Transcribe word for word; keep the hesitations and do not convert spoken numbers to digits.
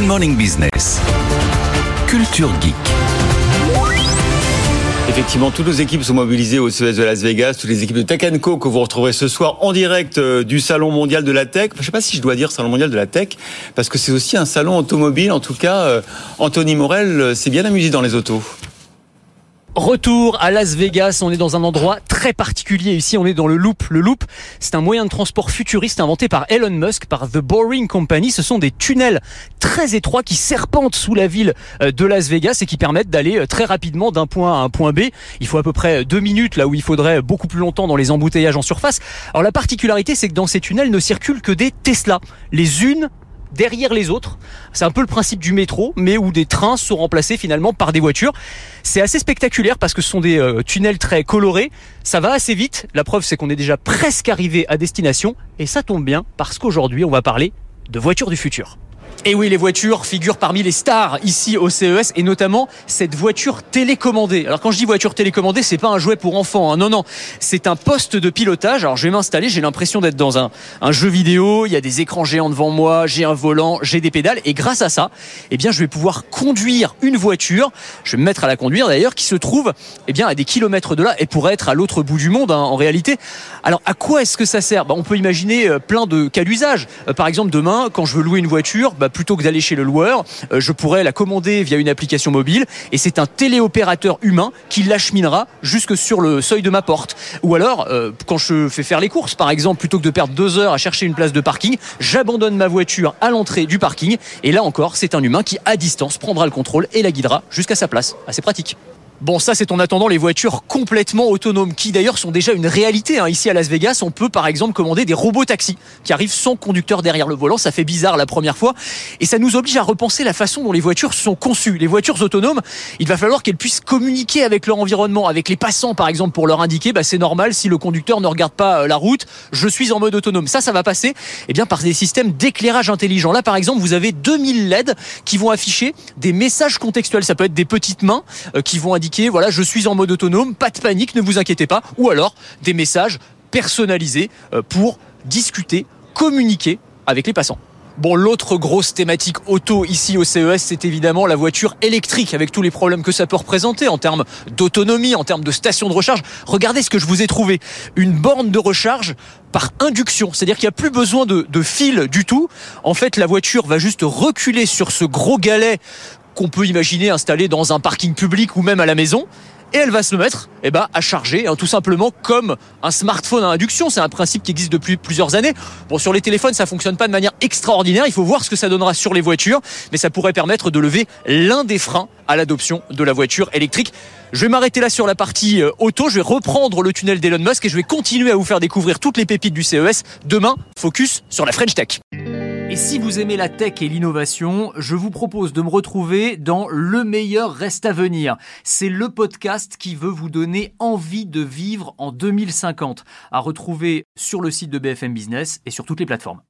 Good Morning Business. Culture Geek. Effectivement, toutes nos équipes sont mobilisées au C E S de Las Vegas, toutes les équipes de Tech and Co que vous retrouverez ce soir en direct du Salon Mondial de la Tech. Je ne sais pas si je dois dire Salon Mondial de la Tech, parce que c'est aussi un salon automobile. En tout cas, Anthony Morel s'est bien amusé dans les autos. Retour à Las Vegas, on est dans un endroit très particulier. Ici, on est dans le Loop. Le Loop, c'est un moyen de transport futuriste inventé par Elon Musk, par The Boring Company. Ce sont des tunnels très étroits qui serpentent sous la ville de Las Vegas et qui permettent d'aller très rapidement d'un point A à un point B. Il faut à peu près deux minutes, là où il faudrait beaucoup plus longtemps dans les embouteillages en surface. Alors la particularité, c'est que dans ces tunnels ne circulent que des Tesla, les unes derrière les autres. C'est un peu le principe du métro, mais où des trains sont remplacés finalement par des voitures. C'est assez spectaculaire parce que ce sont des euh, tunnels très colorés. Ça va assez vite. La preuve, c'est qu'on est déjà presque arrivé à destination. Et ça tombe bien parce qu'aujourd'hui, on va parler de voitures du futur. Et oui, les voitures figurent parmi les stars ici au C E S, et notamment cette voiture télécommandée. Alors quand je dis voiture télécommandée, c'est pas un jouet pour enfants, hein. Non, non, c'est un poste de pilotage. Alors je vais m'installer, j'ai l'impression d'être dans un, un jeu vidéo, il y a des écrans géants devant moi, j'ai un volant, j'ai des pédales, et grâce à ça, eh bien, je vais pouvoir conduire une voiture, je vais me mettre à la conduire d'ailleurs, qui se trouve eh bien, à des kilomètres de là, et pourrait être à l'autre bout du monde hein, en réalité. Alors à quoi est-ce que ça sert ? Bah, on peut imaginer plein de cas d'usage. Par exemple, demain, quand je veux louer une voiture, bah, plutôt que d'aller chez le loueur, je pourrais la commander via une application mobile et c'est un téléopérateur humain qui l'acheminera jusque sur le seuil de ma porte. Ou alors, euh, quand je fais faire les courses, par exemple, plutôt que de perdre deux heures à chercher une place de parking, j'abandonne ma voiture à l'entrée du parking et là encore, c'est un humain qui, à distance, prendra le contrôle et la guidera jusqu'à sa place. Assez pratique. Bon, ça c'est en attendant les voitures complètement autonomes qui d'ailleurs sont déjà une réalité hein. Ici à Las Vegas, on peut par exemple commander des robots taxis qui arrivent sans conducteur derrière le volant. Ça fait bizarre la première fois et ça nous oblige à repenser la façon dont les voitures sont conçues. Les voitures autonomes, il va falloir qu'elles puissent communiquer avec leur environnement, avec les passants par exemple, pour leur indiquer bah, c'est normal si le conducteur ne regarde pas la route, je suis en mode autonome. Ça, ça va passer eh bien, par des systèmes d'éclairage intelligent. Là par exemple, vous avez deux mille L E D qui vont afficher des messages contextuels. Ça peut être des petites mains euh, qui vont indiquer voilà, je suis en mode autonome, pas de panique, ne vous inquiétez pas. Ou alors des messages personnalisés pour discuter, communiquer avec les passants. Bon, l'autre grosse thématique auto ici au C E S, c'est évidemment la voiture électrique, avec tous les problèmes que ça peut représenter en termes d'autonomie, en termes de station de recharge. Regardez ce que je vous ai trouvé, une borne de recharge par induction, c'est-à-dire qu'il n'y a plus besoin de, de fil du tout. En fait, la voiture va juste reculer sur ce gros galet qu'on peut imaginer installer dans un parking public ou même à la maison. Et elle va se mettre eh ben, à charger, hein, tout simplement comme un smartphone à induction. C'est un principe qui existe depuis plusieurs années. Bon, sur les téléphones, ça fonctionne pas de manière extraordinaire. Il faut voir ce que ça donnera sur les voitures. Mais ça pourrait permettre de lever l'un des freins à l'adoption de la voiture électrique. Je vais m'arrêter là sur la partie auto. Je vais reprendre le tunnel d'Elon Musk et je vais continuer à vous faire découvrir toutes les pépites du C E S. Demain, focus sur la French Tech. Et si vous aimez la tech et l'innovation, je vous propose de me retrouver dans Le Meilleur Reste à Venir. C'est le podcast qui veut vous donner envie de vivre en deux mille cinquante. À retrouver sur le site de B F M Business et sur toutes les plateformes.